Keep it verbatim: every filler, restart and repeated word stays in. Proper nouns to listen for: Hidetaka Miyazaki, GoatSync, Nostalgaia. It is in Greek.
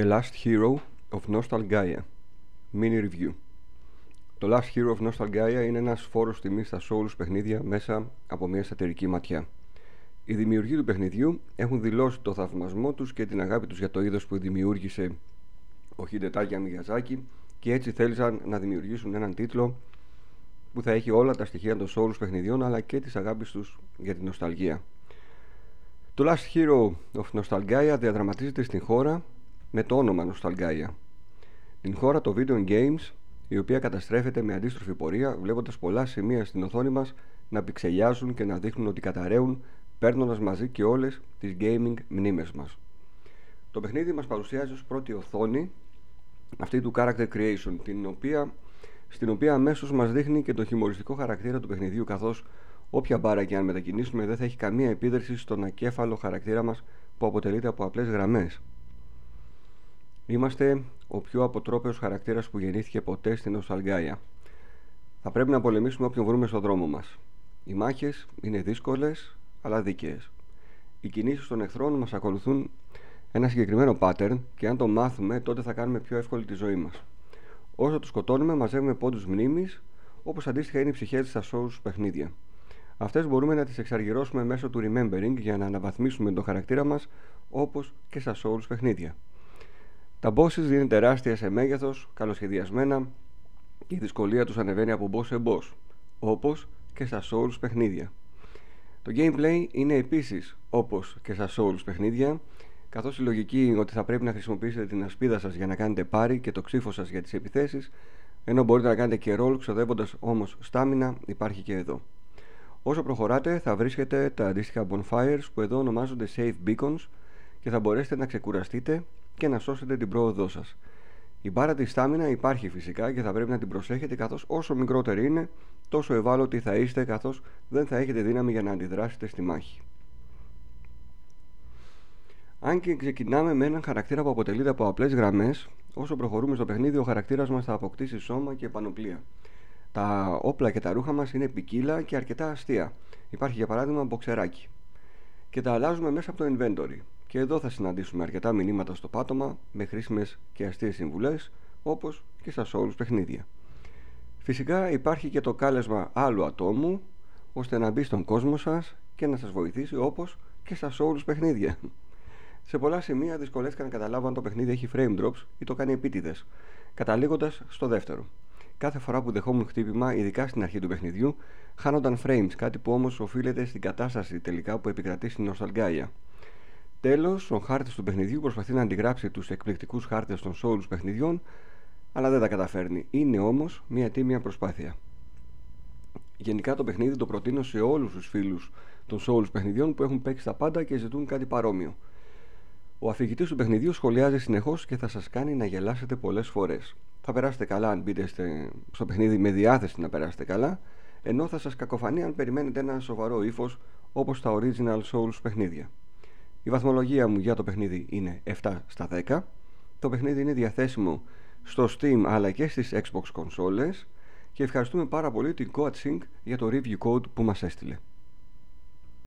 The Last Hero of Nostalgaia Mini Review. Το Last Hero of Nostalgaia είναι ένας φόρος τιμής στα Souls παιχνίδια μέσα από μια σατυρική ματιά. Οι δημιουργοί του παιχνιδιού έχουν δηλώσει το θαυμασμό τους και την αγάπη τους για το είδος που δημιούργησε ο Hidetaka Miyazaki και έτσι θέλησαν να δημιουργήσουν έναν τίτλο που θα έχει όλα τα στοιχεία των Souls παιχνιδιών αλλά και της αγάπης τους για την νοσταλγία. Το Last Hero of Nostalgaia διαδραματίζεται στην χώρα με το όνομα Nostalgaia, την χώρα των video games, η οποία καταστρέφεται με αντίστροφη πορεία, βλέποντας πολλά σημεία στην οθόνη μας να πιξελιάζουν και να δείχνουν ότι καταραίουν, παίρνοντας μαζί και όλες τις gaming μνήμες μας. Το παιχνίδι μας παρουσιάζει ως πρώτη οθόνη αυτή του character creation, την οποία, στην οποία αμέσως μας δείχνει και το χιουμοριστικό χαρακτήρα του παιχνιδιού, καθώς όποια μπάρα και αν μετακινήσουμε δεν θα έχει καμία επίδραση στον ακέφαλο χαρακτήρα μας που αποτελείται από απλές γραμμές. Είμαστε ο πιο αποτρόπαιος χαρακτήρας που γεννήθηκε ποτέ στην Νοσταλγάια. Θα πρέπει να πολεμήσουμε όποιον βρούμε στον δρόμο μας. Οι μάχες είναι δύσκολες, αλλά δίκαιες. Οι κινήσεις των εχθρών μας ακολουθούν ένα συγκεκριμένο pattern και αν το μάθουμε, τότε θα κάνουμε πιο εύκολη τη ζωή μας. Όσο τους σκοτώνουμε, μαζεύουμε πόντους μνήμης, όπως αντίστοιχα είναι οι ψυχές στα Souls παιχνίδια. Αυτές μπορούμε να τις εξαργυρώσουμε μέσω του remembering για να αναβαθμίσουμε τον χαρακτήρα μας, όπως και στα Souls παιχνίδια. Τα bosses είναι τεράστια σε μέγεθος, καλοσχεδιασμένα και η δυσκολία τους ανεβαίνει από boss σε boss, όπως και στα Souls παιχνίδια. Το gameplay είναι επίσης όπως και στα Souls παιχνίδια, καθώς η λογική ότι θα πρέπει να χρησιμοποιήσετε την ασπίδα σας για να κάνετε πάρη και το ξύφο σας για τις επιθέσεις, ενώ μπορείτε να κάνετε και roll ξοδεύοντας όμως στάμινα, υπάρχει και εδώ. Όσο προχωράτε θα βρίσκετε τα αντίστοιχα bonfires που εδώ ονομάζονται safe beacons και θα μπορέσετε να ξεκουραστείτε και να σώσετε την πρόοδό σας. Η μπάρα της στάμινα υπάρχει φυσικά και θα πρέπει να την προσέχετε, καθώς όσο μικρότερη είναι, τόσο ευάλωτοι θα είστε, καθώς δεν θα έχετε δύναμη για να αντιδράσετε στη μάχη. Αν και ξεκινάμε με έναν χαρακτήρα που αποτελείται από απλές γραμμές, όσο προχωρούμε στο παιχνίδι, ο χαρακτήρας μας θα αποκτήσει σώμα και πανοπλία. Τα όπλα και τα ρούχα μας είναι ποικίλα και αρκετά αστεία. Υπάρχει για παράδειγμα μποξεράκι. Και τα αλλάζουμε μέσα από το inventory. Και εδώ θα συναντήσουμε αρκετά μηνύματα στο πάτωμα με χρήσιμες και αστείες συμβουλές, όπως και στα Souls παιχνίδια. Φυσικά υπάρχει και το κάλεσμα άλλου ατόμου ώστε να μπει στον κόσμο σας και να σας βοηθήσει, όπως και στα Souls παιχνίδια. Σε πολλά σημεία δυσκολεύτηκα να καταλάβω αν το παιχνίδι έχει frame drops ή το κάνει επίτηδες, καταλήγοντας στο δεύτερο. Κάθε φορά που δεχόμουν χτύπημα, ειδικά στην αρχή του παιχνιδιού, χάνονταν frames, κάτι που όμως οφείλεται στην κατάσταση τελικά που επικρατεί στην Nostalgaia. Τέλος, ο χάρτης του παιχνιδιού προσπαθεί να αντιγράψει τους εκπληκτικούς χάρτες των Souls παιχνιδιών, αλλά δεν τα καταφέρνει. Είναι όμως μια τίμια προσπάθεια. Γενικά το παιχνίδι το προτείνω σε όλους τους φίλους των Souls παιχνιδιών που έχουν παίξει τα πάντα και ζητούν κάτι παρόμοιο. Ο αφηγητής του παιχνιδιού σχολιάζει συνεχώς και θα σας κάνει να γελάσετε πολλές φορές. Θα περάσετε καλά αν μπείτε στο παιχνίδι με διάθεση να περάσετε καλά, ενώ θα σας κακοφανεί αν περιμένετε ένα σοβαρό ύφος όπως τα original Souls παιχνίδια. Η βαθμολογία μου για το παιχνίδι είναι επτά στα δέκα. Το παιχνίδι είναι διαθέσιμο στο Steam αλλά και στις Xbox κονσόλες και ευχαριστούμε πάρα πολύ την GoatSync για το review code που μας έστειλε.